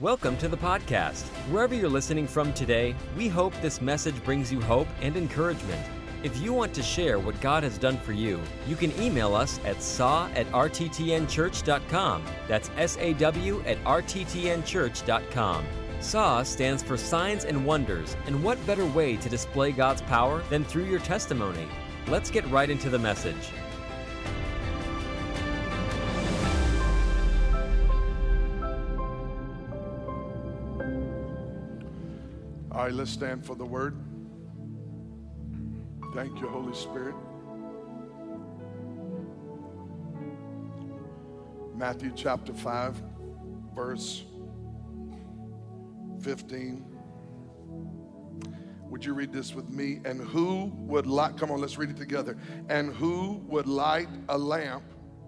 Welcome to the podcast. Wherever you're listening from today, we hope this message brings you hope and encouragement. If you want to share what God has done for you, you can email us at saw@rttnchurch.com. That's SAW@rttnchurch.com. SAW stands for Signs and Wonders, and what better way to display God's power than through your testimony? Let's get right into the message. All right, let's stand for the word. Thank you, Holy Spirit. Matthew chapter 5, verse 15. Would you read this with me? And who would light, come on, let's read it together. And who would light a lamp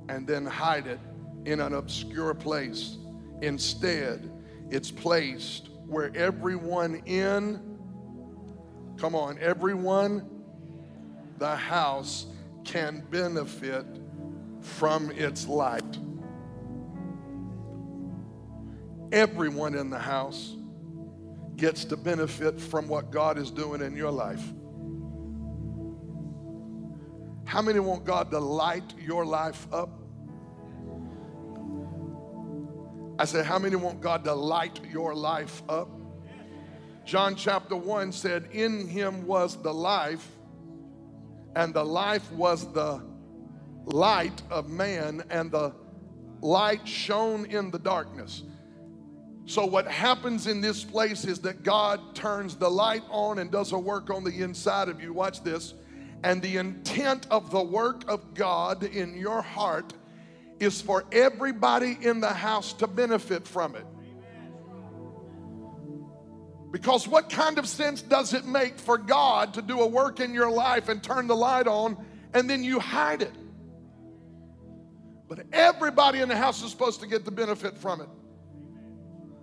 and then hide it in an obscure place? Instead, it's placed where everyone in the house can benefit from its light. Everyone in the house gets to benefit from what God is doing in your life. How many want God to light your life up? I said, how many want God to light your life up? John chapter 1 said, in him was the life, and the life was the light of man, and the light shone in the darkness. So what happens in this place is that God turns the light on and does a work on the inside of you. Watch this. And the intent of the work of God in your heart is for everybody in the house to benefit from it. Because what kind of sense does it make for God to do a work in your life and turn the light on and then you hide it? But everybody in the house is supposed to get the benefit from it.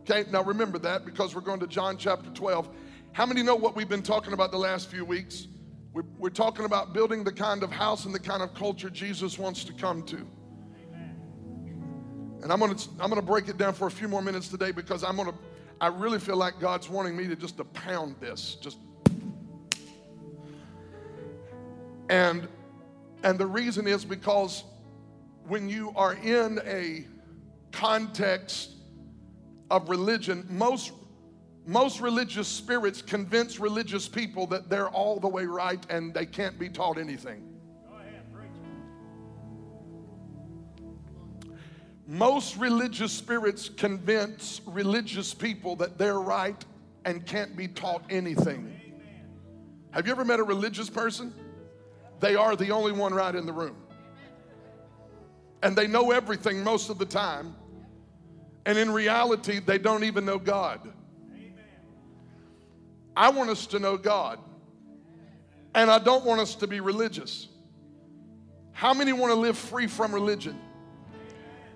Okay, now remember that, because we're going to John chapter 12. How many know what we've been talking about the last few weeks? We're talking about building the kind of house and the kind of culture Jesus wants to come to. And I'm gonna break it down for a few more minutes today, because I really feel like God's wanting me to pound this. And the reason is because when you are in a context of religion, most religious spirits convince religious people that they're all the way right and they can't be taught anything. Most religious spirits convince religious people that they're right and can't be taught anything. Amen. Have you ever met a religious person? They are the only one right in the room. And they know everything most of the time. And in reality, they don't even know God. Amen. I want us to know God. And I don't want us to be religious. How many want to live free from religion?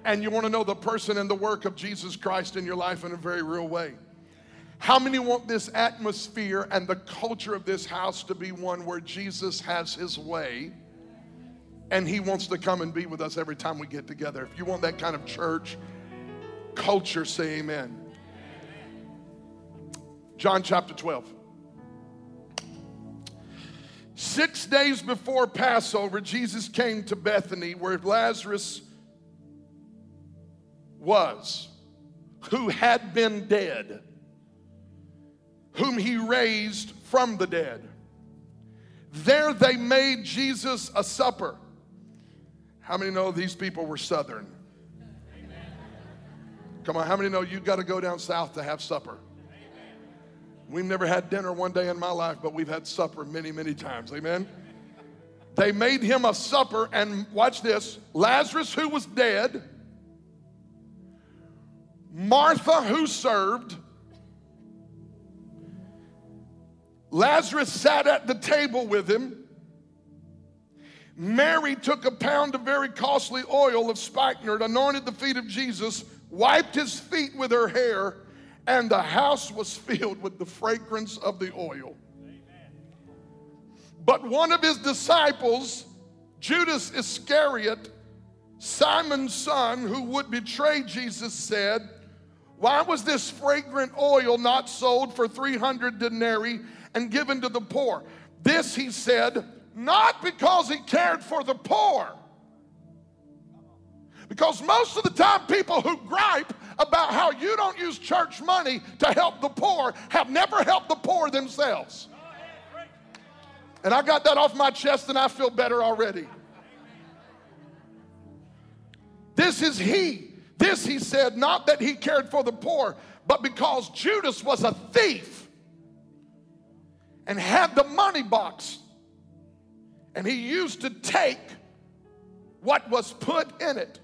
And you want to know the person and the work of Jesus Christ in your life in a very real way. How many want this atmosphere and the culture of this house to be one where Jesus has his way and he wants to come and be with us every time we get together? If you want that kind of church culture, say amen. John chapter 12. 6 days before Passover, Jesus came to Bethany, where Lazarus was, who had been dead, whom he raised from the dead. There they made Jesus a supper. How many know these people were Southern? Amen. Come on, how many know you've got to go down south to have supper? Amen. We've never had dinner one day in my life, but we've had supper many, many times. Amen? They made him a supper, and watch this, Lazarus, who was dead, Martha, who served, Lazarus sat at the table with him. Mary took a pound of very costly oil of spikenard, anointed the feet of Jesus, wiped his feet with her hair, and the house was filled with the fragrance of the oil. Amen. But one of his disciples, Judas Iscariot, Simon's son, who would betray Jesus, said, Why was this fragrant oil not sold for 300 denarii and given to the poor? This, he said, not because he cared for the poor. Because most of the time people who gripe about how you don't use church money to help the poor have never helped the poor themselves. And I got that off my chest and I feel better already. This is he. This he said, not that he cared for the poor, but because Judas was a thief and had the money box. And he used to take what was put in it.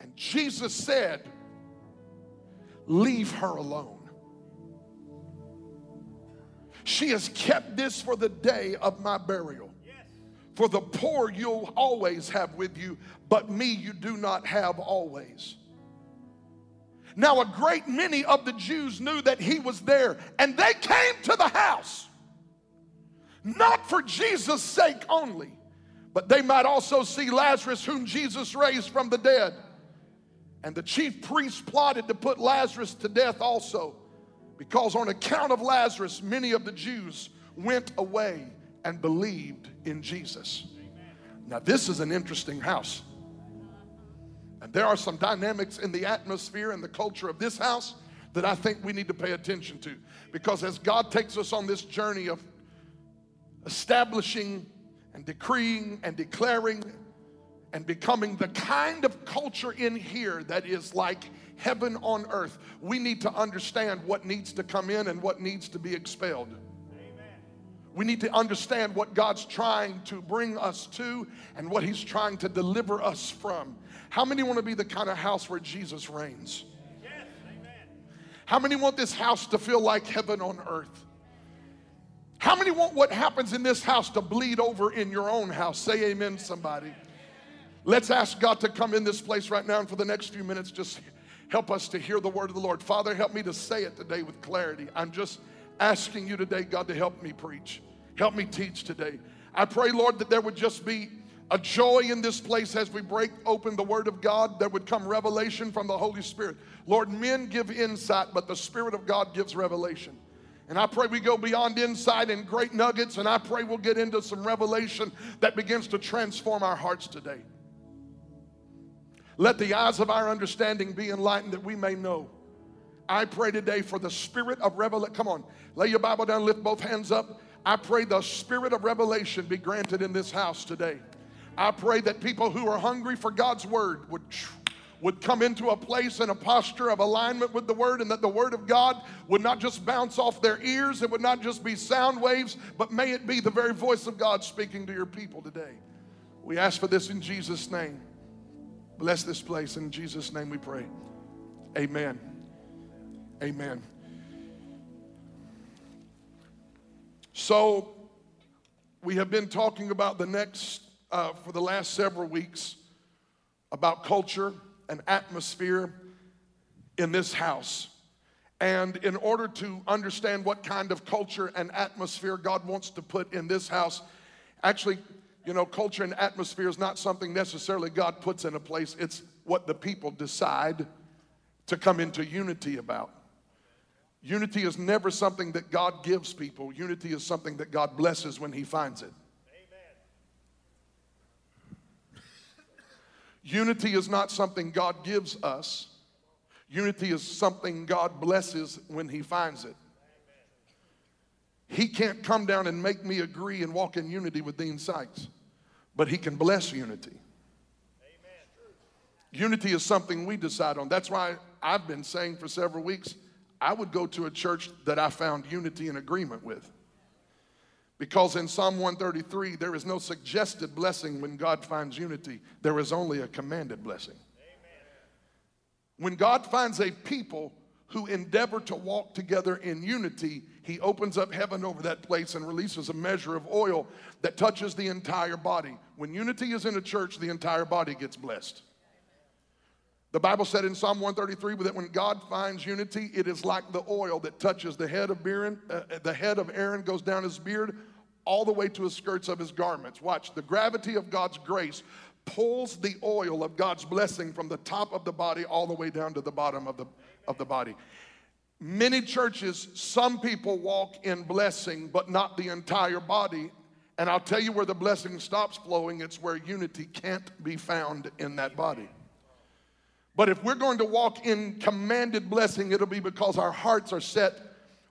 And Jesus said, leave her alone. She has kept this for the day of my burial. For the poor you'll always have with you, but me you do not have always. Now a great many of the Jews knew that he was there, and they came to the house, not for Jesus' sake only, but they might also see Lazarus, whom Jesus raised from the dead. And the chief priests plotted to put Lazarus to death also, because on account of Lazarus, many of the Jews went away and believed in Jesus. Now this is an interesting house. And there are some dynamics in the atmosphere and the culture of this house that I think we need to pay attention to. Because as God takes us on this journey of establishing and decreeing and declaring and becoming the kind of culture in here that is like heaven on earth, we need to understand what needs to come in and what needs to be expelled. We need to understand what God's trying to bring us to and what he's trying to deliver us from. How many want to be the kind of house where Jesus reigns? Yes, amen. How many want this house to feel like heaven on earth? How many want what happens in this house to bleed over in your own house? Say amen, somebody. Let's ask God to come in this place right now, and for the next few minutes, just help us to hear the word of the Lord. Father, help me to say it today with clarity. I'm just asking you today, God, to help me preach. Help me teach today. I pray, Lord, that there would just be a joy in this place as we break open the Word of God. There would come revelation from the Holy Spirit. Lord, men give insight, but the Spirit of God gives revelation. And I pray we go beyond insight and great nuggets, and I pray we'll get into some revelation that begins to transform our hearts today. Let the eyes of our understanding be enlightened that we may know. I pray today for the spirit of revelation. Come on, lay your Bible down, lift both hands up. I pray the spirit of revelation be granted in this house today. I pray that people who are hungry for God's word would come into a place and a posture of alignment with the word, and that the word of God would not just bounce off their ears, it would not just be sound waves, but may it be the very voice of God speaking to your people today. We ask for this in Jesus' name. Bless this place. In Jesus' name we pray. Amen. Amen. So we have been talking about for the last several weeks, about culture and atmosphere in this house. And in order to understand what kind of culture and atmosphere God wants to put in this house, actually, you know, culture and atmosphere is not something necessarily God puts in a place. It's what the people decide to come into unity about. Unity is never something that God gives people. Unity is something that God blesses when he finds it. Amen. Unity is not something God gives us. Unity is something God blesses when he finds it. Amen. He can't come down and make me agree and walk in unity with Dean Sykes, but he can bless unity. Amen. Unity is something we decide on. That's why I've been saying for several weeks, I would go to a church that I found unity and agreement with. Because in Psalm 133, there is no suggested blessing when God finds unity. There is only a commanded blessing. Amen. When God finds a people who endeavor to walk together in unity, he opens up heaven over that place and releases a measure of oil that touches the entire body. When unity is in a church, the entire body gets blessed. The Bible said in Psalm 133 that when God finds unity, it is like the oil that touches the head of Aaron, goes down his beard, all the way to the skirts of his garments. Watch, the gravity of God's grace pulls the oil of God's blessing from the top of the body all the way down to the bottom of the of the body. Many churches, some people walk in blessing, but not the entire body. And I'll tell you where the blessing stops flowing. It's where unity can't be found in that body. But if we're going to walk in commanded blessing, it'll be because our hearts are set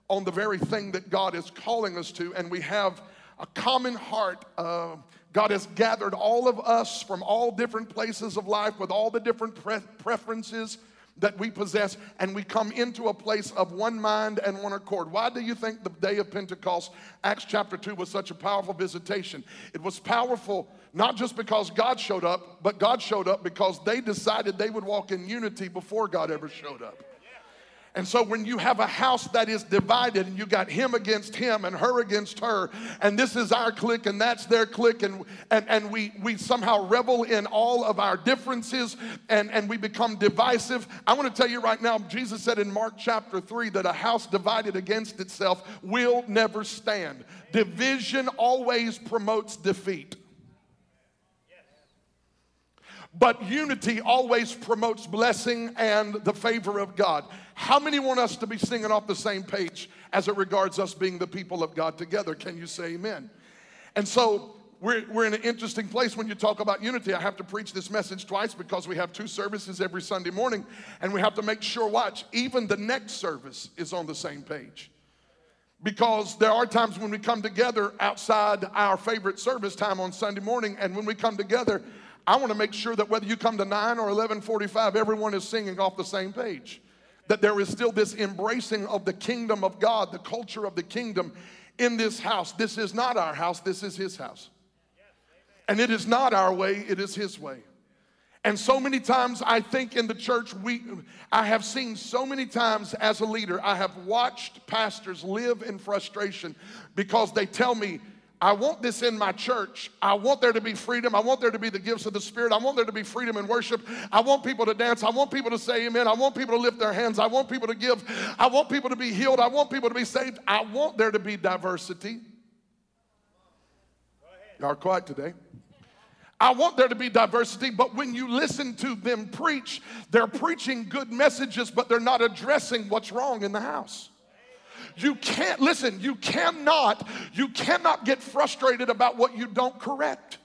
on the very thing that God is calling us to, and we have a common heart. God has gathered all of us from all different places of life with all the different preferences that we possess, and we come into a place of one mind and one accord. Why do you think the day of Pentecost, Acts chapter 2, was such a powerful visitation? It was powerful not just because God showed up, but God showed up because they decided they would walk in unity before God ever showed up. And so when you have a house that is divided and you got him against him and her against her, and this is our clique and that's their clique, and we somehow revel in all of our differences and we become divisive. I want to tell you right now, Jesus said in Mark chapter 3 that a house divided against itself will never stand. Division always promotes defeat. But unity always promotes blessing and the favor of God. How many want us to be singing off the same page as it regards us being the people of God together? Can you say amen? And so we're in an interesting place when you talk about unity. I have to preach this message twice because we have two services every Sunday morning. And we have to make sure, watch, even the next service is on the same page. Because there are times when we come together outside our favorite service time on Sunday morning. And when we come together, I want to make sure that whether you come to 9 or 11:45, everyone is singing off the same page. That there is still this embracing of the kingdom of God, the culture of the kingdom in this house. This is not our house, this is his house. And it is not our way, it is his way. And so many times I think in the church, I have seen so many times as a leader, I have watched pastors live in frustration because they tell me, I want this in my church. I want there to be freedom. I want there to be the gifts of the Spirit. I want there to be freedom in worship. I want people to dance. I want people to say amen. I want people to lift their hands. I want people to give. I want people to be healed. I want people to be saved. I want there to be diversity. Y'all are quiet today. I want there to be diversity, but when you listen to them preach, they're preaching good messages, but they're not addressing what's wrong in the house. You can't, listen, you cannot get frustrated about what you don't correct.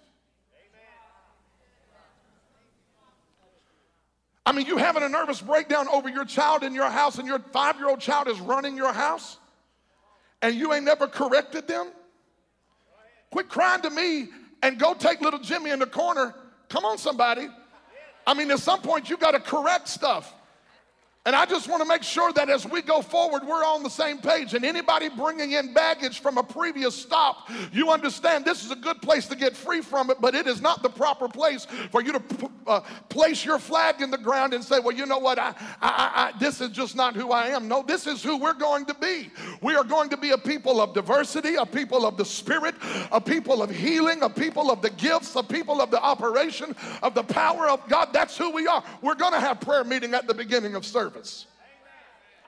I mean, you having a nervous breakdown over your child in your house and your 5-year-old child is running your house and you ain't never corrected them? Quit crying to me and go take little Jimmy in the corner. Come on, somebody. I mean, at some point you got to correct stuff. And I just want to make sure that as we go forward, we're on the same page. And anybody bringing in baggage from a previous stop, you understand this is a good place to get free from it, but it is not the proper place for you to place your flag in the ground and say, well, you know what, this is just not who I am. No, this is who we're going to be. We are going to be a people of diversity, a people of the Spirit, a people of healing, a people of the gifts, a people of the operation of the power of God. That's who we are. We're going to have prayer meeting at the beginning of service.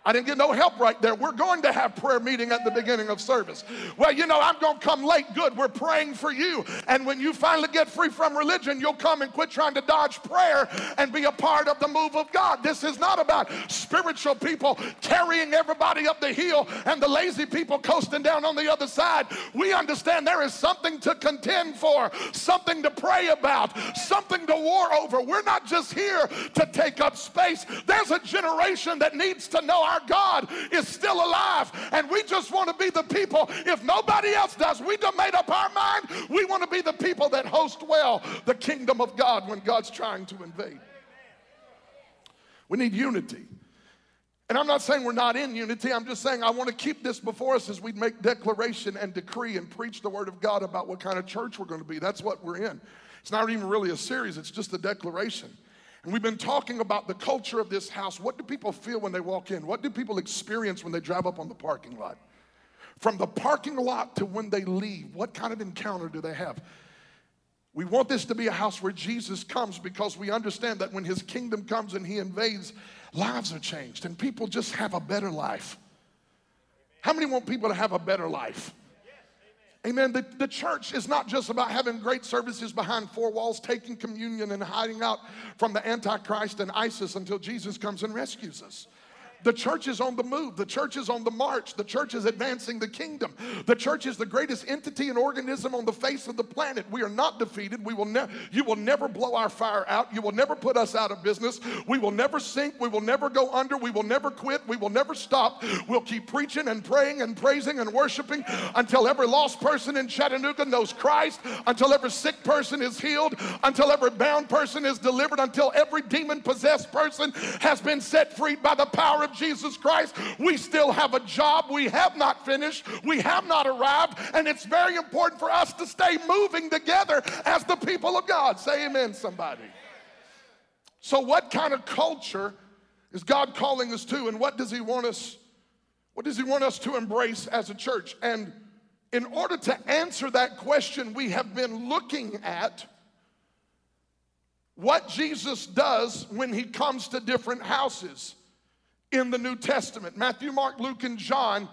I didn't get no help right there. We're going to have prayer meeting at the beginning of service. Well, you know, I'm going to come late. Good. We're praying for you. And when you finally get free from religion, you'll come and quit trying to dodge prayer and be a part of the move of God. This is not about spiritual people carrying everybody up the hill and the lazy people coasting down on the other side. We understand there is something to contend for, something to pray about, something to war over. We're not just here to take up space. There's a generation that needs to know our God is still alive, and we just want to be the people. If nobody else does, we done made up our mind. We want to be the people that host well the kingdom of God when God's trying to invade. We need unity. And I'm not saying we're not in unity. I'm just saying I want to keep this before us as we make declaration and decree and preach the word of God about what kind of church we're going to be. That's what we're in. It's not even really a series. It's just a declaration. And we've been talking about the culture of this house. What do people feel when they walk in? What do people experience when they drive up on the parking lot? From the parking lot to when they leave, what kind of encounter do they have? We want this to be a house where Jesus comes because we understand that when his kingdom comes and he invades, lives are changed and people just have a better life. How many want people to have a better life? Amen. The church is not just about having great services behind four walls, taking communion and hiding out from the Antichrist and ISIS until Jesus comes and rescues us. The church is on the move. The church is on the march. The church is advancing the kingdom. The church is the greatest entity and organism on the face of the planet. We are not defeated. You will never blow our fire out. You will never put us out of business. We will never sink. We will never go under. We will never quit. We will never stop. We'll keep preaching and praying and praising and worshiping until every lost person in Chattanooga knows Christ, until every sick person is healed, until every bound person is delivered, until every demon-possessed person has been set free by the power of Jesus Christ. We still have a job. We have not finished. We have not arrived, and it's very important for us to stay moving together as the people of God. Say amen, somebody. So what kind of culture is God calling us to, and what does he want us, what does he want us to embrace as a church? And in order to answer that question, we have been looking at what Jesus does when he comes to different houses in the New Testament. Matthew, Mark, Luke, and John.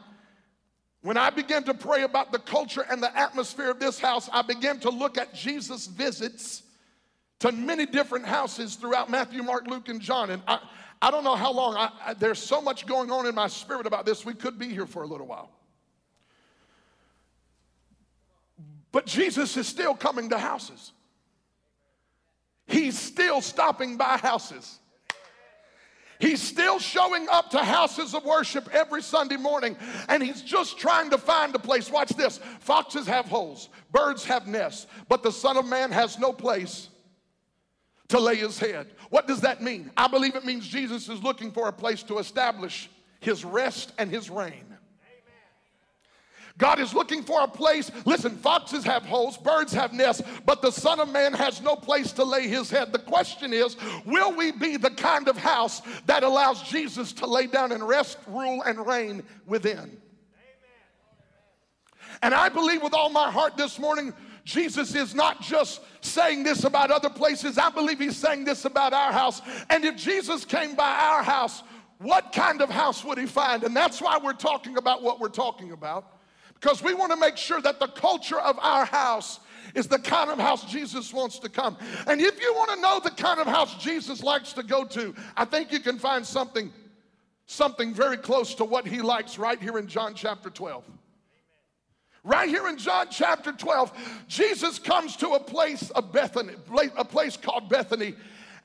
When I began to pray about the culture and the atmosphere of this house, I began to look at Jesus' visits to many different houses throughout Matthew, Mark, Luke, and John. And I don't know how long. There's so much going on in my spirit about this. We could be here for a little while. But Jesus is still coming to houses. He's still stopping by houses. He's still showing up to houses of worship every Sunday morning, and he's just trying to find a place. Watch this. Foxes have holes, birds have nests, but the Son of Man has no place to lay his head. What does that mean? I believe it means Jesus is looking for a place to establish his rest and his reign. God is looking for a place. Listen, foxes have holes, birds have nests, but the Son of Man has no place to lay his head. The question is, will we be the kind of house that allows Jesus to lay down and rest, rule, and reign within? Amen. And I believe with all my heart this morning, Jesus is not just saying this about other places. I believe he's saying this about our house. And if Jesus came by our house, what kind of house would he find? And that's why we're talking about what we're talking about. Because we want to make sure that the culture of our house is the kind of house Jesus wants to come. And if you want to know the kind of house Jesus likes to go to, I think you can find something very close to what he likes right here in John chapter 12. Right here in John chapter 12, Jesus comes to a place of Bethany, a place called Bethany,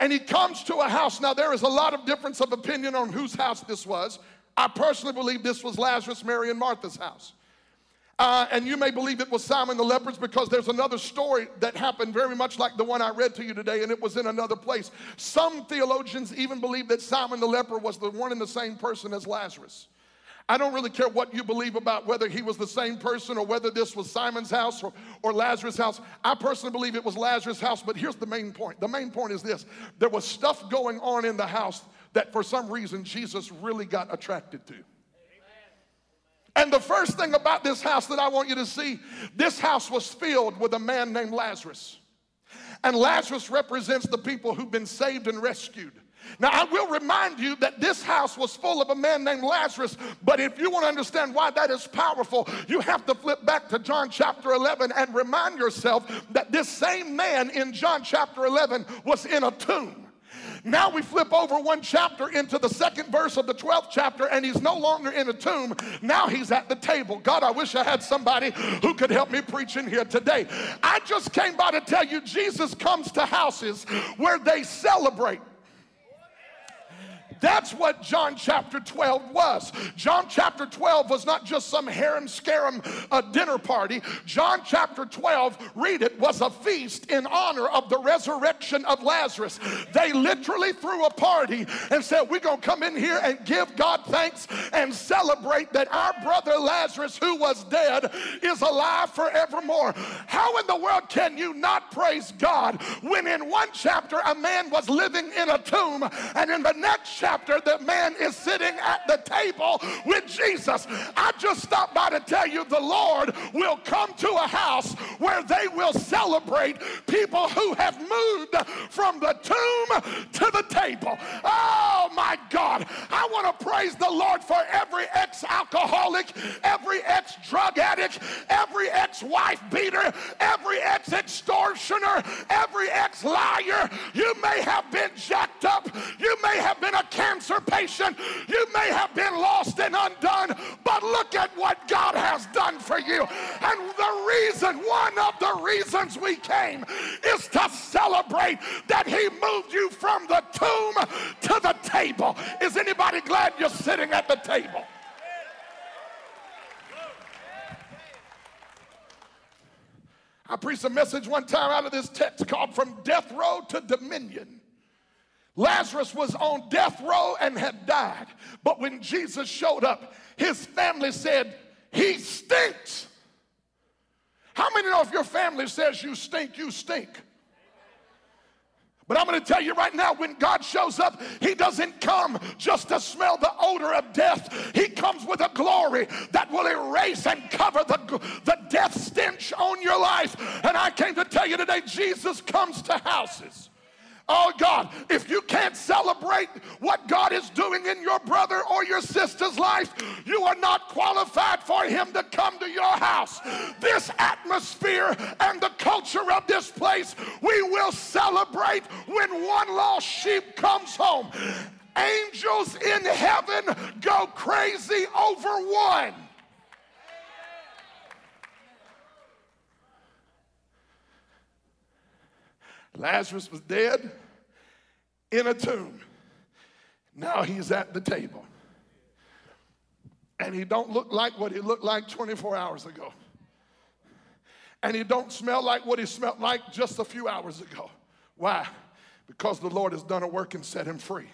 and he comes to a house. Now, there is a lot of difference of opinion on whose house this was. I personally believe this was Lazarus, Mary, and Martha's house. And you may believe it was Simon the leper's, because there's another story that happened very much like the one I read to you today, and it was in another place. Some theologians even believe that Simon the leper was the one and the same person as Lazarus. I don't really care what you believe about whether he was the same person or whether this was Simon's house or Lazarus' house. I personally believe it was Lazarus' house, but here's the main point. The main point is this. There was stuff going on in the house that for some reason Jesus really got attracted to. And the first thing about this house that I want you to see, this house was filled with a man named Lazarus. And Lazarus represents the people who've been saved and rescued. Now, I will remind you that this house was full of a man named Lazarus, but if you want to understand why that is powerful, you have to flip back to John chapter 11 and remind yourself that this same man in John chapter 11 was in a tomb. Now we flip over one chapter into the second verse of the 12th chapter, and he's no longer in a tomb. Now he's at the table. God, I wish I had somebody who could help me preach in here today. I just came by to tell you Jesus comes to houses where they celebrate. That's what John chapter 12 was. John chapter 12 was not just some harem-scarum dinner party. John chapter 12, read it, was a feast in honor of the resurrection of Lazarus. They literally threw a party and said, we're going to come in here and give God thanks and celebrate that our brother Lazarus, who was dead, is alive forevermore. How in the world can you not praise God when in one chapter a man was living in a tomb, and in the next chapter that man is sitting at the table with Jesus? I just stopped by to tell you the Lord will come to a house where they will celebrate people who have moved from the tomb to the table. Oh my God, I want to praise the Lord for every ex-alcoholic, every ex-drug addict, every ex-wife beater, every ex-extortioner, every ex-liar. You may have been jacked up, you may may have been a cancer patient. You may have been lost and undone. But look at what God has done for you. And the reason, one of the reasons we came is to celebrate that he moved you from the tomb to the table. Is anybody glad you're sitting at the table? I preached a message one time out of this text called From Death Row to Dominion. Lazarus was on death row and had died. But when Jesus showed up, his family said, he stinks. How many know if your family says you stink, you stink? But I'm going to tell you right now, when God shows up, he doesn't come just to smell the odor of death. He comes with a glory that will erase and cover the death stench on your life. And I came to tell you today, Jesus comes to houses. Oh, God, if you can't celebrate what God is doing in your brother or your sister's life, you are not qualified for him to come to your house. This atmosphere and the culture of this place, we will celebrate when one lost sheep comes home. Angels in heaven go crazy over one. Lazarus was dead in a tomb. Now he's at the table. And he don't look like what he looked like 24 hours ago. And he don't smell like what he smelled like just a few hours ago. Why? Because the Lord has done a work and set him free.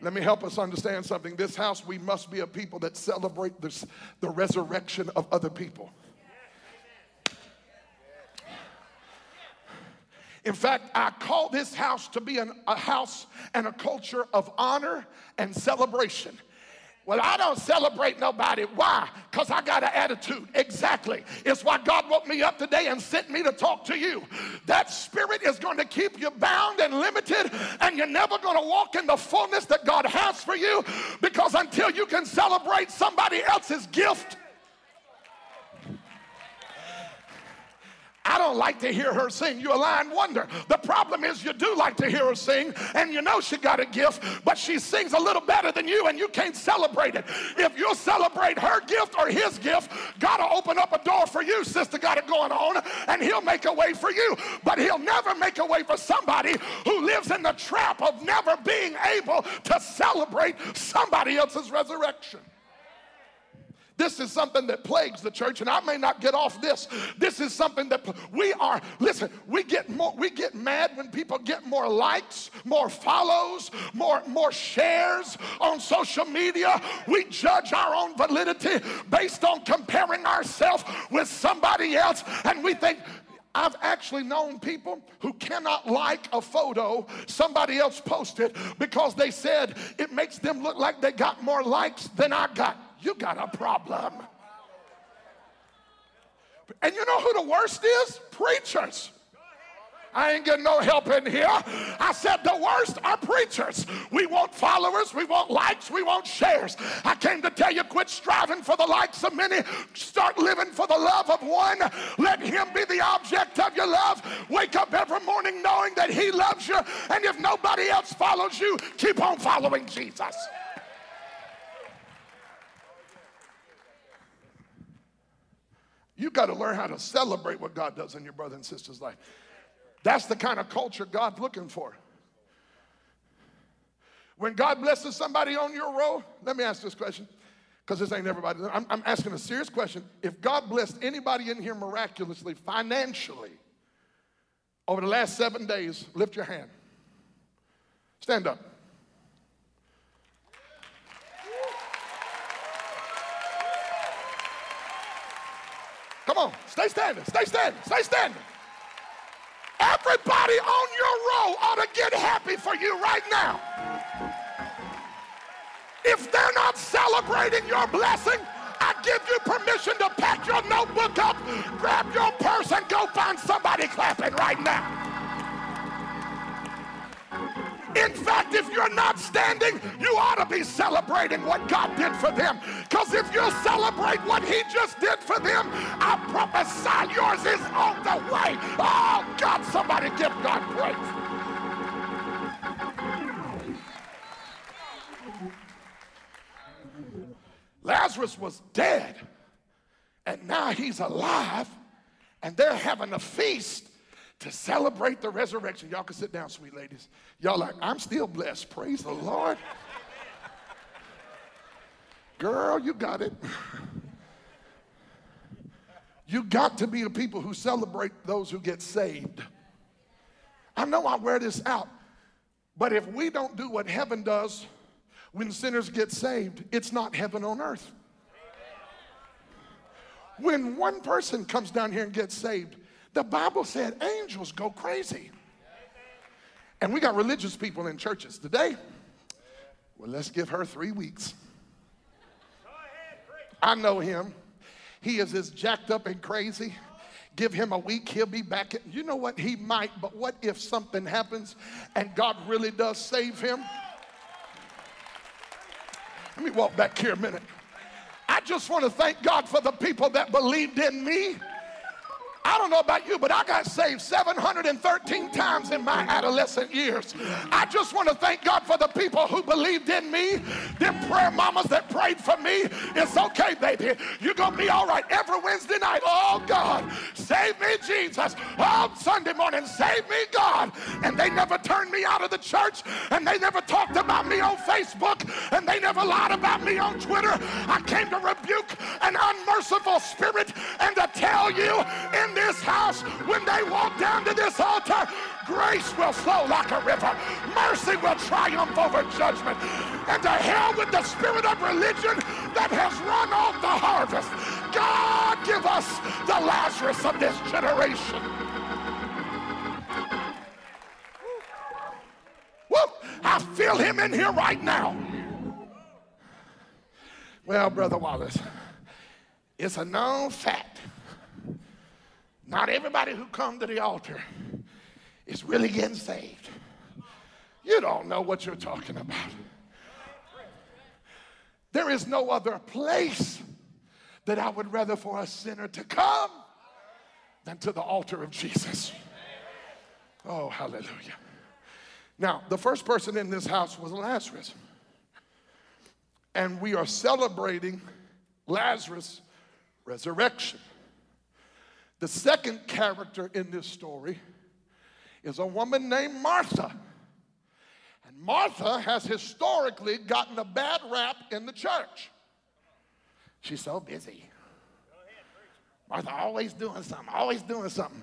Let me help us understand something. This house, we must be a people that celebrate the resurrection of other people. In fact, I call this house to be a house and a culture of honor and celebration. Well, I don't celebrate nobody. Why? Because I got an attitude. Exactly. It's why God woke me up today and sent me to talk to you. That spirit is going to keep you bound and limited, and you're never going to walk in the fullness that God has for you, because until you can celebrate somebody else's gift, I don't like to hear her sing. You're a lying wonder. The problem is you do like to hear her sing, and you know she got a gift, but she sings a little better than you, and you can't celebrate it. If you celebrate her gift or his gift, God will open up a door for you, sister got it going on, and he'll make a way for you. But he'll never make a way for somebody who lives in the trap of never being able to celebrate somebody else's resurrection. This is something that plagues the church, and I may not get off this. This is something that we are, listen, we get mad when people get more likes, more follows, more shares on social media. We judge our own validity based on comparing ourselves with somebody else, and we think, I've actually known people who cannot like a photo somebody else posted because they said it makes them look like they got more likes than I got. You got a problem. And you know who the worst is? Preachers. I ain't getting no help in here. I said the worst are preachers. We want followers. We want likes. We want shares. I came to tell you, quit striving for the likes of many. Start living for the love of one. Let him be the object of your love. Wake up every morning knowing that he loves you. And if nobody else follows you, keep on following Jesus. You got to learn how to celebrate what God does in your brother and sister's life. That's the kind of culture God's looking for. When God blesses somebody on your row, let me ask this question, because this ain't everybody. I'm asking a serious question. If God blessed anybody in here miraculously, financially, over the last 7 days, lift your hand. Stand up. Come on, stay standing, stay standing, stay standing. Everybody on your row ought to get happy for you right now. If they're not celebrating your blessing, I give you permission to pack your notebook up, grab your purse, and go find somebody clapping right now. In fact, if you're not standing, you ought to be celebrating what God did for them. Because if you celebrate what he just did for them, I prophesy yours is on the way. Oh, God, somebody give God praise. Lazarus was dead, and now he's alive, and they're having a feast to celebrate the resurrection. Y'all can sit down, sweet ladies. Y'all like, I'm still blessed. Praise the Lord. Girl, you got it. You got to be the people who celebrate those who get saved. I know I wear this out, but if we don't do what heaven does when sinners get saved, it's not heaven on earth. When one person comes down here and gets saved, the Bible said angels go crazy. And we got religious people in churches today. Well, let's give her 3 weeks. I know him. He is as jacked up and crazy. Give him a week, he'll be back. You know what? He might, but what if something happens and God really does save him? Let me walk back here a minute. I just want to thank God for the people that believed in me. I don't know about you, but I got saved 713 times in my adolescent years. I just want to thank God for the people who believed in me, them prayer mamas that prayed for me. It's okay, baby. You're going to be all right every Wednesday night. Oh, God, save me, Jesus. Oh, Sunday morning, save me, God. And they never turned me out of the church, and they never talked about me on Facebook, and they never lied about me on Twitter. I came to rebuke an unmerciful spirit and to tell you in this house, when they walk down to this altar, grace will flow like a river, mercy will triumph over judgment, and to hell with the spirit of religion that has run off the harvest. God, give us the Lazarus of this generation. Woo, I feel him in here right now. Well, Brother Wallace, it's a known fact. Not everybody who comes to the altar is really getting saved. You don't know what you're talking about. There is no other place that I would rather for a sinner to come than to the altar of Jesus. Oh, hallelujah. Now, the first person in this house was Lazarus. And we are celebrating Lazarus' resurrection. The second character in this story is a woman named Martha. And Martha has historically gotten a bad rap in the church. She's so busy. Martha always doing something, always doing something.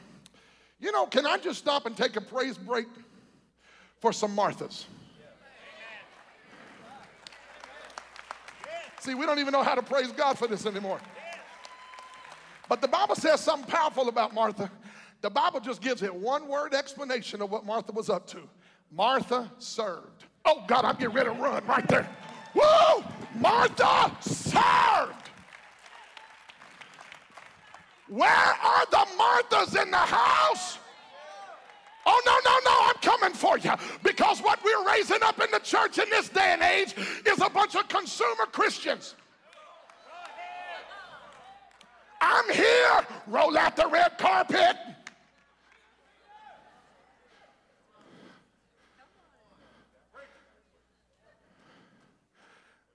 You know, can I just stop and take a praise break for some Marthas? See, we don't even know how to praise God for this anymore. But the Bible says something powerful about Martha. The Bible just gives it one word explanation of what Martha was up to. Martha served. Oh, God, I'm getting ready to run right there. Woo! Martha served. Where are the Marthas in the house? Oh, no, I'm coming for you. Because what we're raising up in the church in this day and age is a bunch of consumer Christians. I'm here, roll out the red carpet.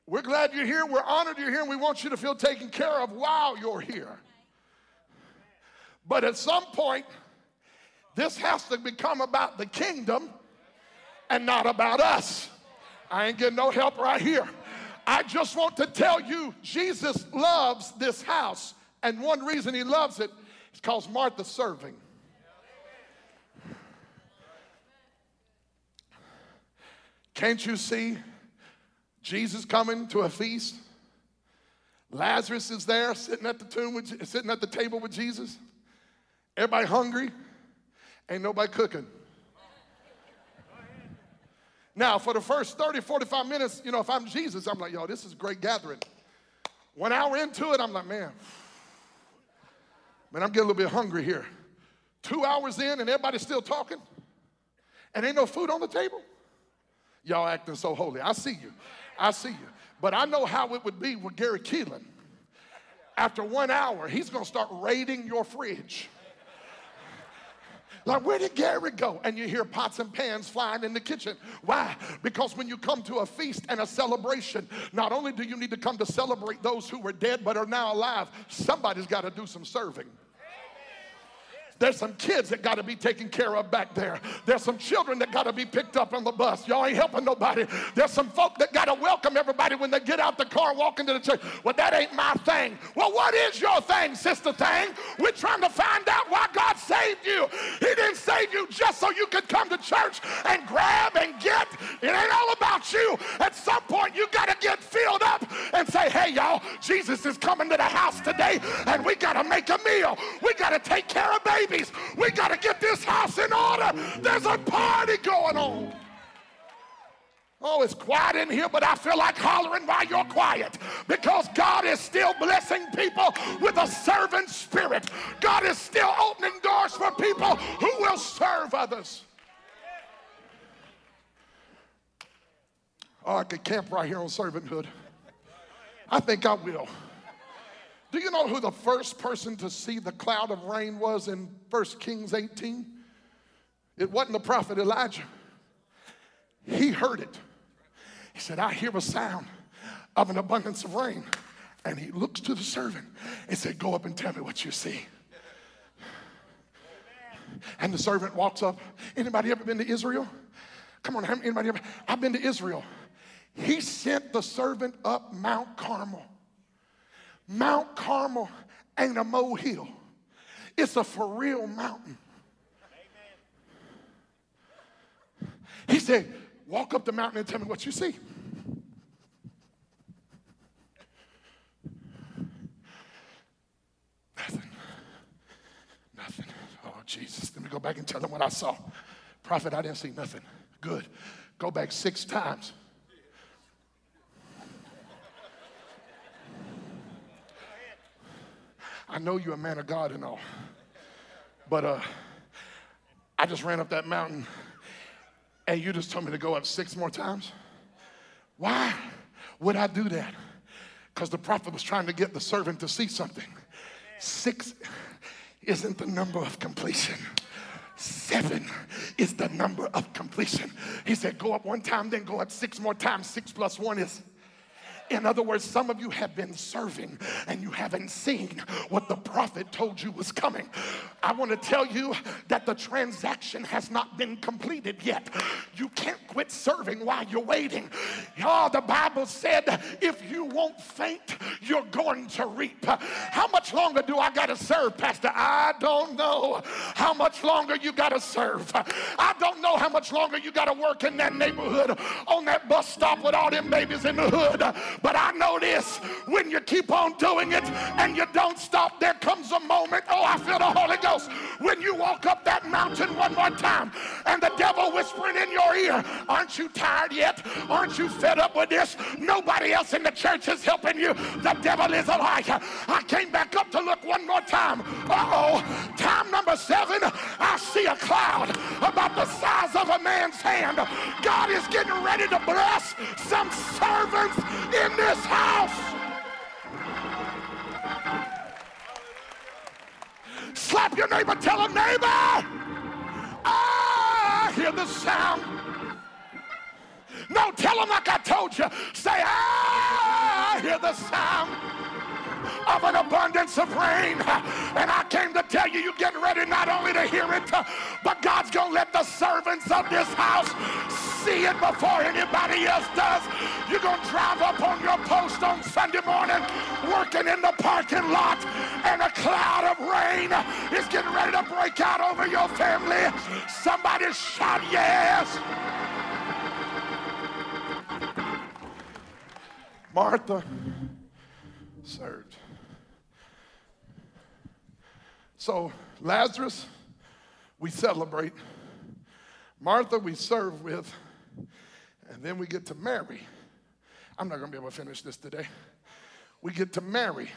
We're glad you're here, we're honored you're here, and we want you to feel taken care of while you're here. But at some point, this has to become about the kingdom and not about us. I ain't getting no help right here. I just want to tell you, Jesus loves this house. And one reason he loves it is because Martha's serving. Can't you see Jesus coming to a feast? Lazarus is there sitting at the tomb, sitting at the table with Jesus. Everybody hungry. Ain't nobody cooking. Now, for the first 30, 45 minutes, you know, if I'm Jesus, I'm like, yo, this is a great gathering. 1 hour into it, I'm like, man, I'm getting a little bit hungry here. 2 hours in and everybody's still talking and ain't no food on the table. Y'all acting so holy. I see you. But I know how it would be with Gary Keelan. After 1 hour, he's going to start raiding your fridge. Like, where did Gary go? And you hear pots and pans flying in the kitchen. Why? Because when you come to a feast and a celebration, not only do you need to come to celebrate those who were dead but are now alive, somebody's got to do some serving. There's some kids that got to be taken care of back there. There's some children that got to be picked up on the bus. Y'all ain't helping nobody. There's some folk that got to welcome everybody when they get out the car and walk into the church. Well, that ain't my thing. Well, what is your thing, sister thing? We're trying to find out why God saved you. He didn't save you just so you could come to church and grab and get. It ain't all about you. At some point, you got to get filled up and say, hey, y'all, Jesus is coming to the house today, and we got to make a meal. We got to take care of babies. We got to get this house in order. There's a party going on. Oh, it's quiet in here, but I feel like hollering while you're quiet, because God is still blessing people with a servant spirit. God is still opening doors for people who will serve others. Oh, I could camp right here on servanthood. I think I will. Do you know who the first person to see the cloud of rain was in 1 Kings 18? It wasn't the prophet Elijah. He heard it. He said, I hear a sound of an abundance of rain. And he looks to the servant and said, go up and tell me what you see. And the servant walks up. Anybody ever been to Israel? Come on, anybody ever? I've been to Israel. He sent the servant up Mount Carmel. Mount Carmel ain't a molehill. It's a for real mountain. Amen. He said, walk up the mountain and tell me what you see. Nothing. Nothing. Oh, Jesus. Let me go back and tell them what I saw. Prophet, I didn't see nothing. Good. Go back 6 times. I know you're a man of God and all, but I just ran up that mountain, and you just told me to go up 6 more times? Why would I do that? Because the prophet was trying to get the servant to see something. 6 isn't the number of completion. 7 is the number of completion. He said, go up 1 time, then go up 6 more times. 6 plus 1 is... In other words, some of you have been serving and you haven't seen what the prophet told you was coming. I want to tell you that the transaction has not been completed yet. You can't quit serving while you're waiting. Oh, the Bible said, if you won't faint, you're going to reap. How much longer do I got to serve, Pastor? I don't know how much longer you got to serve. I don't know how much longer you got to work in that neighborhood, on that bus stop with all them babies in the hood. But I know this, when you keep on doing it and you don't stop, there comes a moment, oh, I feel the Holy Ghost, when you walk up that mountain 1 more time and the devil whispering in your ear, aren't you tired yet? Aren't you fed up with this? Nobody else in the church is helping you. The devil is a liar. I came back up to look 1 more time. Uh-oh, time number 7, I see a cloud about the size of a man's hand. God is getting ready to bless some servants in this house. Slap your neighbor, tell him, neighbor, I hear the sound. No, tell him like I told you. Say, I hear the sound of an abundance of rain. And I came to tell you, you're getting ready not only to hear it, but God's going to let the servants of this house see it before anybody else does. You're going to drive up on your post on Sunday morning, working in the parking lot, and a cloud of rain is getting ready to break out over your family. Somebody shout yes. Martha served. So Lazarus, we celebrate. Martha, we serve with. And then we get to Mary. I'm not going to be able to finish this today. We get to Mary.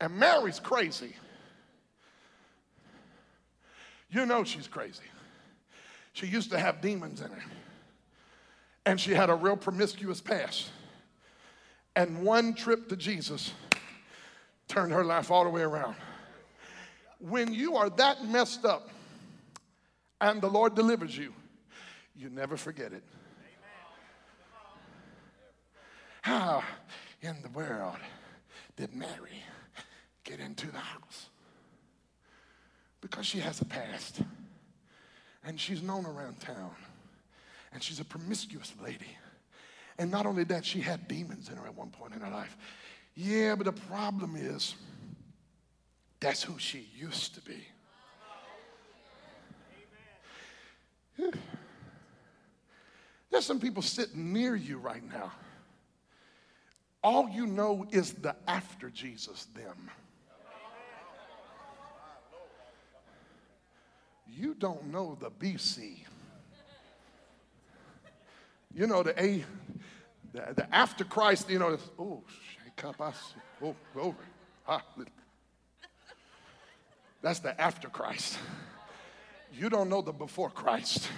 And Mary's crazy. You know she's crazy. She used to have demons in her. And she had a real promiscuous past. And one trip to Jesus turned her life all the way around. When you are that messed up and the Lord delivers you, you never forget it. How in the world did Mary get into the house? Because she has a past, and she's known around town, and she's a promiscuous lady. And not only that, she had demons in her at one point in her life. Yeah, but the problem is, that's who she used to be. Yeah. There's some people sitting near you right now. All you know is the after Jesus them. You don't know the BC. You know, the after Christ, you know, oh, shake up, I see. Oh, glory. Ah, that's the after Christ. You don't know the before Christ.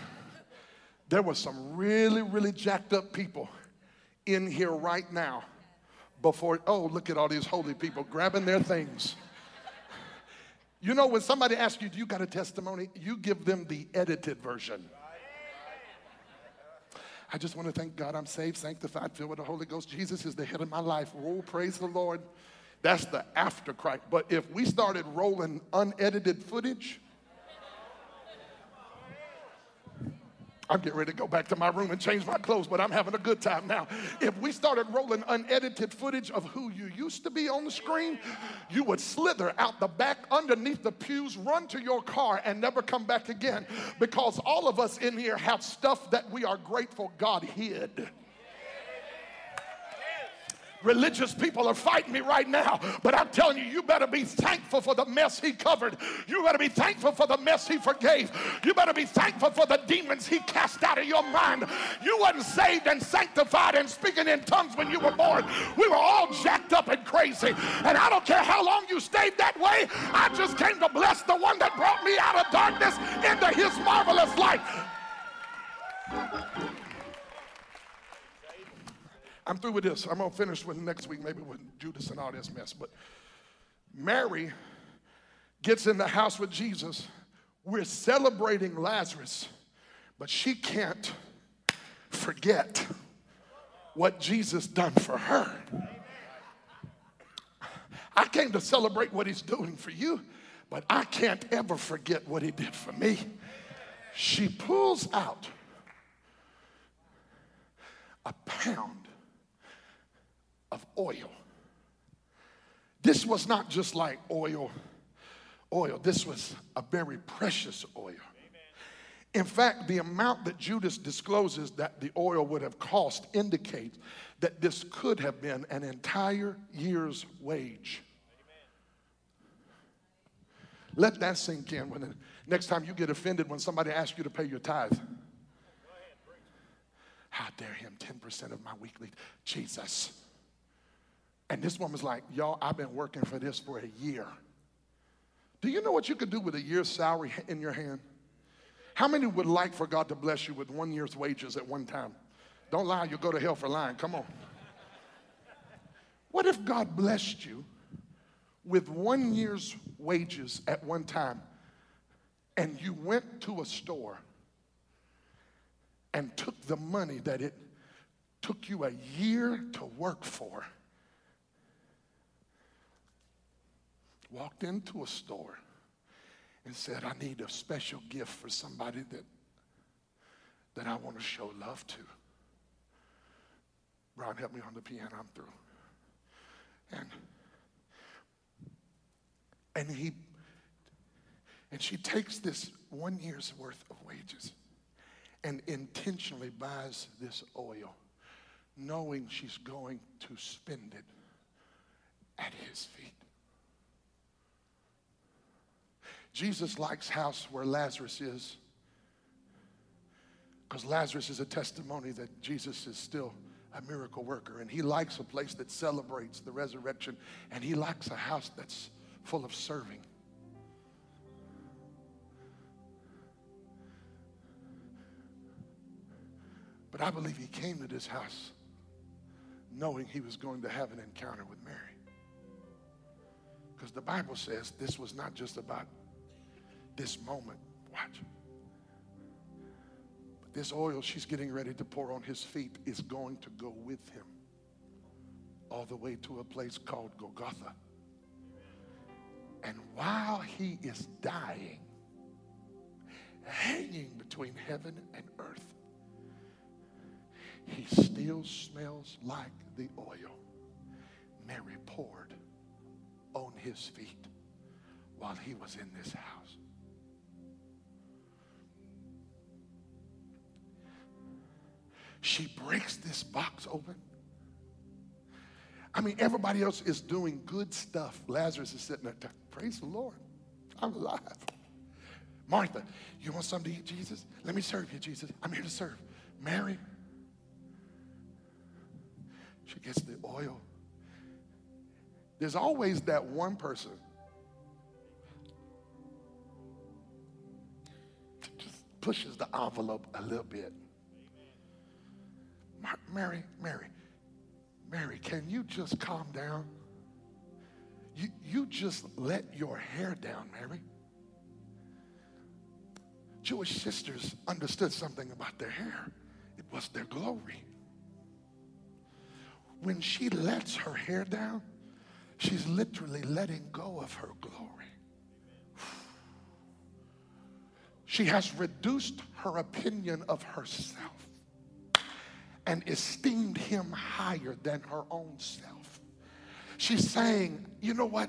There were some really, really jacked up people in here right now before, oh, look at all these holy people grabbing their things. You know, when somebody asks you, do you got a testimony? You give them the edited version. I just want to thank God I'm saved, sanctified, filled with the Holy Ghost. Jesus is the head of my life. Oh, praise the Lord. That's the after Christ. But if we started rolling unedited footage, I'm getting ready to go back to my room and change my clothes, but I'm having a good time now. If we started rolling unedited footage of who you used to be on the screen, you would slither out the back underneath the pews, run to your car, and never come back again, because all of us in here have stuff that we are grateful God hid. Religious people are fighting me right now, but I'm telling you, you better be thankful for the mess he covered. You better be thankful for the mess he forgave. You better be thankful for the demons he cast out of your mind. You wasn't saved and sanctified and speaking in tongues when you were born. We were all jacked up and crazy, and I don't care how long you stayed that way. I just came to bless the one that brought me out of darkness into his marvelous light. I'm through with this. I'm going to finish with next week, maybe with Judas and all this mess. But Mary gets in the house with Jesus. We're celebrating Lazarus, but she can't forget what Jesus done for her. I came to celebrate what he's doing for you, but I can't ever forget what he did for me. She pulls out a pound of oil. This was not just like oil. This was a very precious oil. Amen. In fact, the amount that Judas discloses that the oil would have cost indicates that this could have been an entire year's wage. Amen. Let that sink in. When the next time you get offended when somebody asks you to pay your tithe. How dare him, 10% of my weekly, Jesus. And this woman's like, y'all, I've been working for this for a year. Do you know what you could do with a year's salary in your hand? How many would like for God to bless you with 1 year's wages at one time? Don't lie, you'll go to hell for lying. Come on. What if God blessed you with 1 year's wages at one time, and you went to a store and took the money that it took you a year to work for, walked into a store and said, I need a special gift for somebody that I want to show love to. Brian, help me on the piano, I'm through. And she takes this 1 year's worth of wages and intentionally buys this oil, knowing she's going to spend it at his feet. Jesus likes house where Lazarus is, because Lazarus is a testimony that Jesus is still a miracle worker, and he likes a place that celebrates the resurrection, and he likes a house that's full of serving. But I believe he came to this house knowing he was going to have an encounter with Mary. Because the Bible says this was not just about this moment. Watch. This oil she's getting ready to pour on his feet is going to go with him all the way to a place called Golgotha. And while he is dying, hanging between heaven and earth, he still smells like the oil Mary poured on his feet while he was in this house. She breaks this box open. I mean, everybody else is doing good stuff. Lazarus is sitting there, praise the Lord, I'm alive. Martha, you want something to eat, Jesus? Let me serve you, Jesus. I'm here to serve. Mary, she gets the oil. There's always that one person that just pushes the envelope a little bit. Mary, can you just calm down? You just let your hair down, Mary. Jewish sisters understood something about their hair. It was their glory. When she lets her hair down, she's literally letting go of her glory. She has reduced her opinion of herself and esteemed him higher than her own self. She's saying, you know what?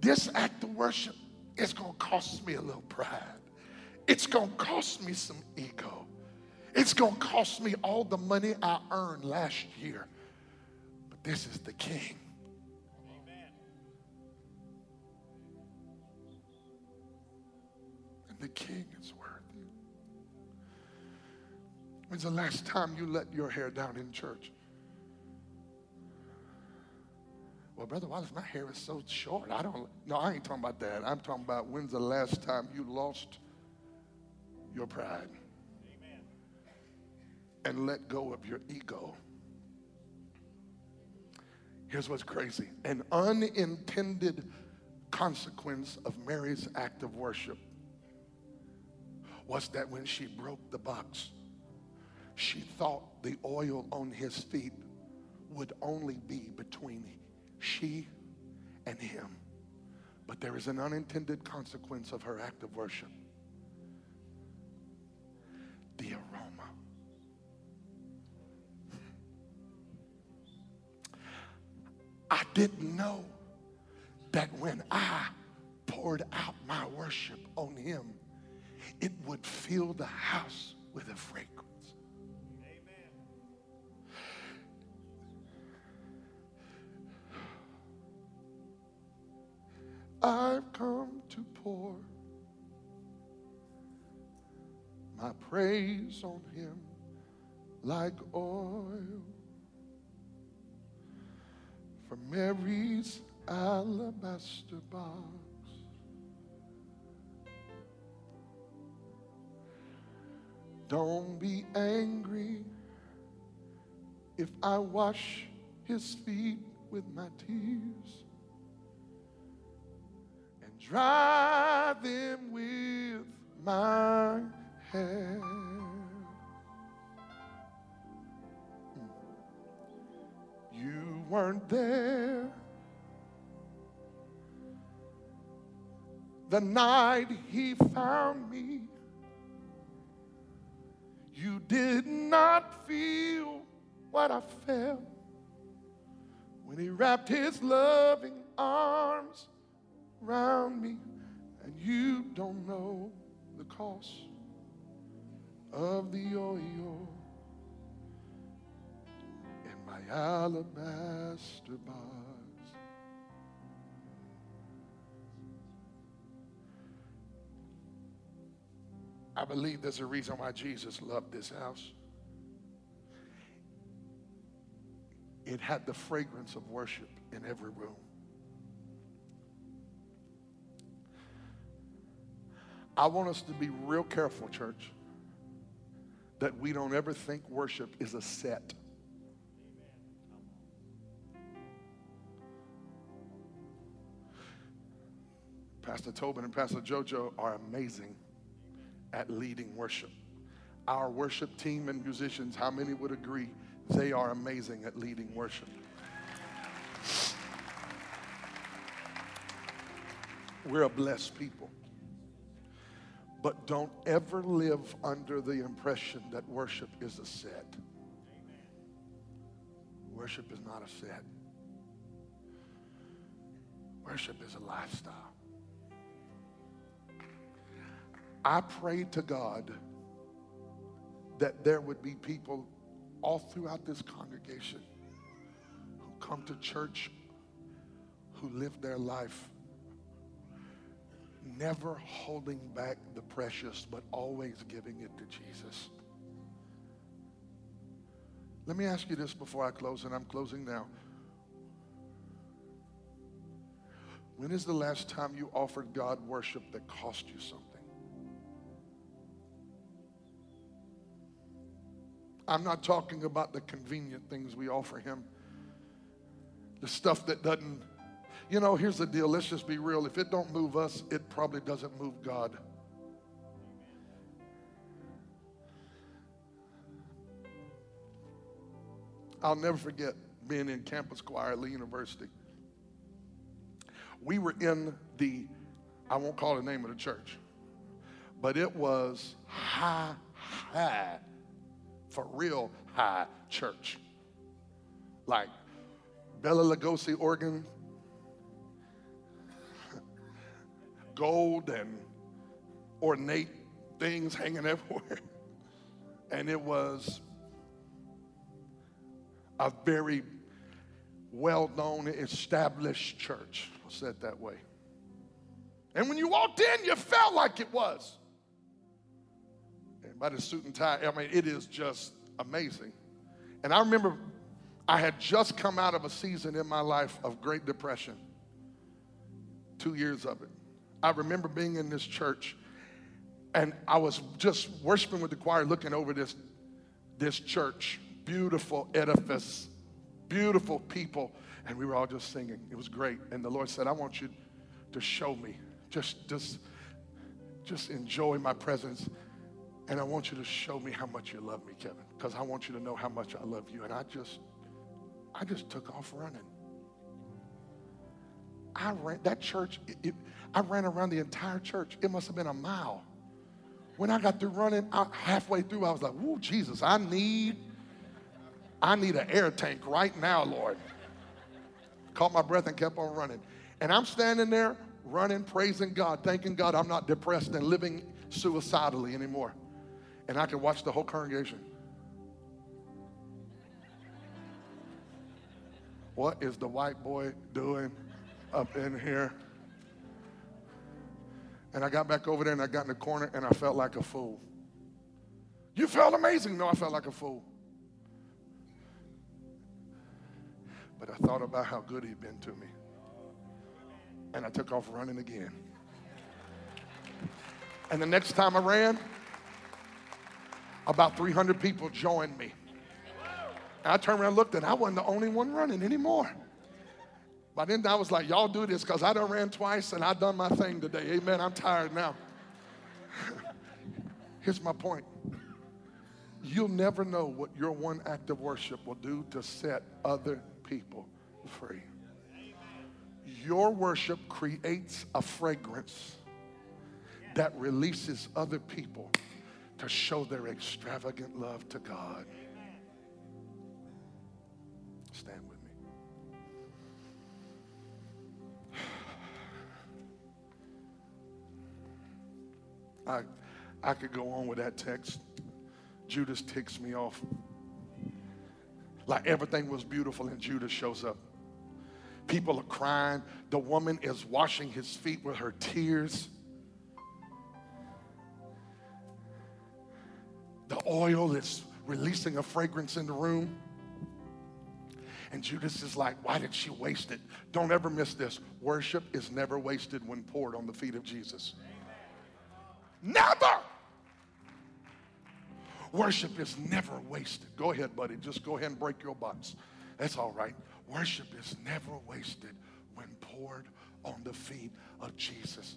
This act of worship is going to cost me a little pride. It's going to cost me some ego. It's going to cost me all the money I earned last year. But this is the King. Amen. And the King is worthy. When's the last time you let your hair down in church? Well, Brother Wallace, my hair is so short. I ain't talking about that. I'm talking about when's the last time you lost your pride. Amen. And let go of your ego. Here's what's crazy. An unintended consequence of Mary's act of worship was that when she broke the box, she thought the oil on his feet would only be between she and him. But there is an unintended consequence of her act of worship. The aroma. I didn't know that when I poured out my worship on him, it would fill the house with a fragrance. I've come to pour my praise on him like oil from Mary's alabaster box. Don't be angry if I wash his feet with my tears. Dry them with my hair. You weren't there the night he found me. You did not feel what I felt when he wrapped his loving arms around me, and you don't know the cost of the oil in my alabaster box. I believe there's a reason why Jesus loved this house. It had the fragrance of worship in every room. I want us to be real careful, church, that we don't ever think worship is a set. Pastor Tobin and Pastor JoJo are amazing at leading worship. our worship team and musicians, how many would agree they are amazing at leading worship? We're a blessed people. But don't ever live under the impression that worship is a set. Amen. Worship is not a set. Worship is a lifestyle. I prayed to God that there would be people all throughout this congregation who come to church, who live their life never holding back the precious, but always giving it to Jesus. Let me ask you this before I close, and I'm closing now. When is the last time you offered God worship that cost you something? I'm not talking about the convenient things we offer him, the stuff that doesn't. You know, here's the deal. Let's just be real. If it don't move us, it probably doesn't move God. I'll never forget being in campus choir at Lee University. We were in the, I won't call the name of the church, but it was high, for real high church. Like Bella Lugosi organ, gold and ornate things hanging everywhere. And it was a very well-known, established church, I'll say it that way. And when you walked in, you felt like it was. And by the suit and tie, I mean, it is just amazing. And I remember I had just come out of a season in my life of Great Depression, 2 years of it. I remember being in this church, and I was just worshiping with the choir, looking over this church, beautiful edifice, beautiful people, and we were all just singing. It was great, and the Lord said, I want you to show me. Just enjoy my presence, and I want you to show me how much you love me, Kevin, because I want you to know how much I love you. And I just took off running. I ran that church. I ran around the entire church. It must have been a mile. When I got through running, halfway through, I was like, "Woo, Jesus! I need an air tank right now, Lord." Caught my breath and kept on running. And I'm standing there running, praising God, thanking God I'm not depressed and living suicidally anymore. And I could watch the whole congregation. What is the white boy doing up in here? And I got back over there and I got in the corner and I felt like a fool. You felt amazing. No, I felt like a fool. But I thought about how good he'd been to me. And I took off running again. And the next time I ran, about 300 people joined me. And I turned around and looked, and I wasn't the only one running anymore. By then I was like, y'all do this because I done ran twice and I done my thing today. Amen. I'm tired now. Here's my point. You'll never know what your one act of worship will do to set other people free. Your worship creates a fragrance that releases other people to show their extravagant love to God. Stand with me. I could go on with that text. Judas ticks me off. Like everything was beautiful and Judas shows up. People are crying. The woman is washing his feet with her tears. The oil is releasing a fragrance in the room. And Judas is like, why did she waste it? Don't ever miss this. Worship is never wasted when poured on the feet of Jesus. Never. Worship is never wasted. Go ahead, buddy. Just go ahead and break your box. That's all right. Worship is never wasted when poured on the feet of Jesus.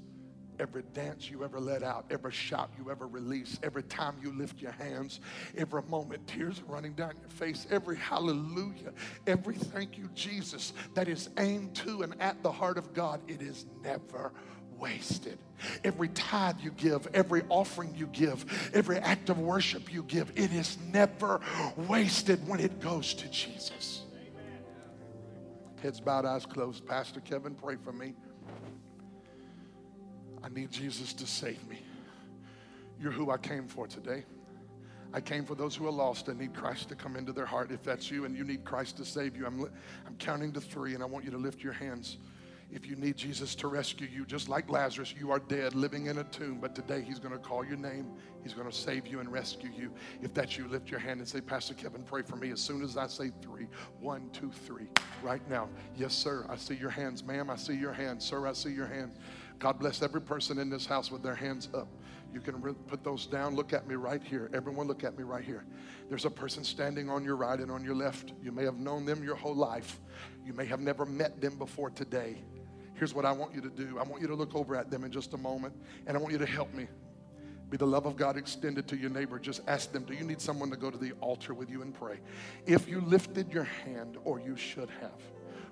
Every dance you ever let out, every shout you ever release, every time you lift your hands, every moment, tears running down your face, every hallelujah, every thank you, Jesus, that is aimed to and at the heart of God, it is never wasted. Every tithe you give, every offering you give, every act of worship you give, it is never wasted when it goes to Jesus. Amen. Heads bowed, eyes closed. Pastor Kevin, pray for me. I need Jesus to save me. You're who I came for today. I came for those who are lost and need Christ to come into their heart. If that's you and you need Christ to save you, I'm counting to three, and I want you to lift your hands. If you need Jesus to rescue you, just like Lazarus, you are dead, living in a tomb, but today he's going to call your name. He's going to save you and rescue you. If that's you, lift your hand and say, Pastor Kevin, pray for me. As soon as I say three, one, two, three, right now. Yes, sir, I see your hands. Ma'am, I see your hands. Sir, I see your hands. God bless every person in this house with their hands up. You can put those down. Look at me right here. Everyone look at me right here. There's a person standing on your right and on your left. You may have known them your whole life. You may have never met them before today. Here's what I want you to do. I want you to look over at them in just a moment, and I want you to help me. Be the love of God extended to your neighbor. Just ask them, do you need someone to go to the altar with you and pray? If you lifted your hand, or you should have,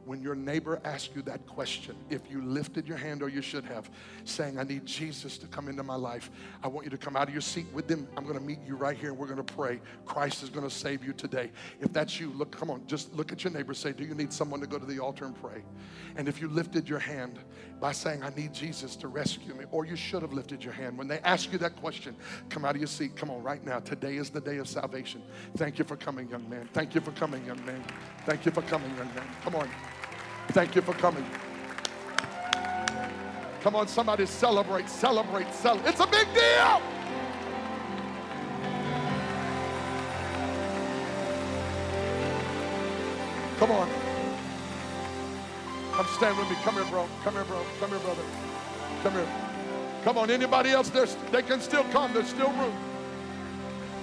when your neighbor asks you that question, if you lifted your hand or you should have, saying, I need Jesus to come into my life, I want you to come out of your seat with them. I'm going to meet you right here, and we're going to pray. Christ is going to save you today. If that's you, look, come on, just look at your neighbor. Say, do you need someone to go to the altar and pray? And if you lifted your hand by saying, I need Jesus to rescue me, or you should have lifted your hand, when they ask you that question, come out of your seat. Come on, right now. Today is the day of salvation. Thank you for coming, young man. Thank you for coming, young man. Thank you for coming, young man. Come on. Thank you for coming. Come on, somebody celebrate, celebrate, celebrate. It's a big deal. Come on. Come stand with me. Come here, bro. Come here, bro. Come here, brother. Come here. Come on, anybody else? They can still come. There's still room.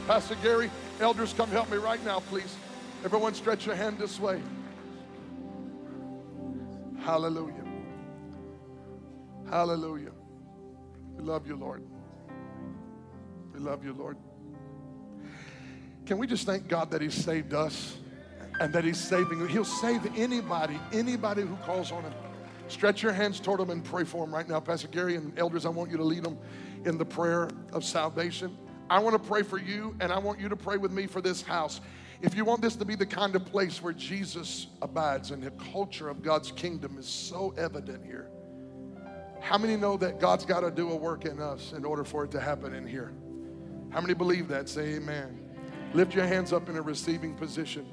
Pastor Gary, elders, come help me right now, please. Everyone stretch your hand this way. Hallelujah. Hallelujah. We love you, Lord. We love you, Lord. Can we just thank God that he saved us and that he's saving you? He'll save anybody, anybody who calls on him. Stretch your hands toward him and pray for him right now. Pastor Gary and elders, I want you to lead them in the prayer of salvation. I want to pray for you, and I want you to pray with me for this house. If you want this to be the kind of place where Jesus abides and the culture of God's kingdom is so evident here, how many know that God's got to do a work in us in order for it to happen in here? How many believe that? Say amen. Lift your hands up in a receiving position.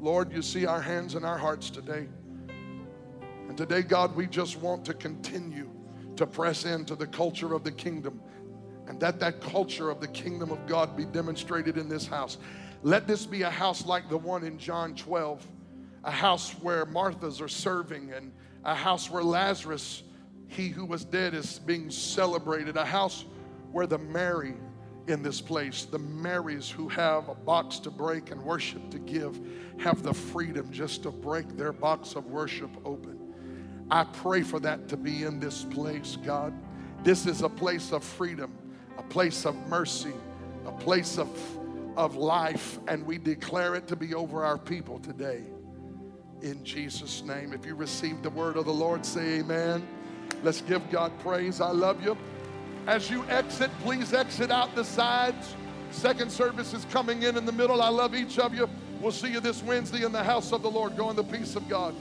Lord, you see our hands and our hearts today. And today, God, we just want to continue to press into the culture of the kingdom, and that culture of the kingdom of God be demonstrated in this house. Let this be a house like the one in John 12, a house where Marthas are serving, and a house where Lazarus, he who was dead, is being celebrated, a house where the Mary in this place, the Marys who have a box to break and worship to give, have the freedom just to break their box of worship open. I pray for that to be in this place, God. This is a place of freedom, a place of mercy, a place of life, and we declare it to be over our people today. In Jesus' name, if you received the word of the Lord, say amen. Let's give God praise. I love you. As you exit, please exit out the sides. Second service is coming in the middle. I love each of you. We'll see you this Wednesday in the house of the Lord. Go in the peace of God.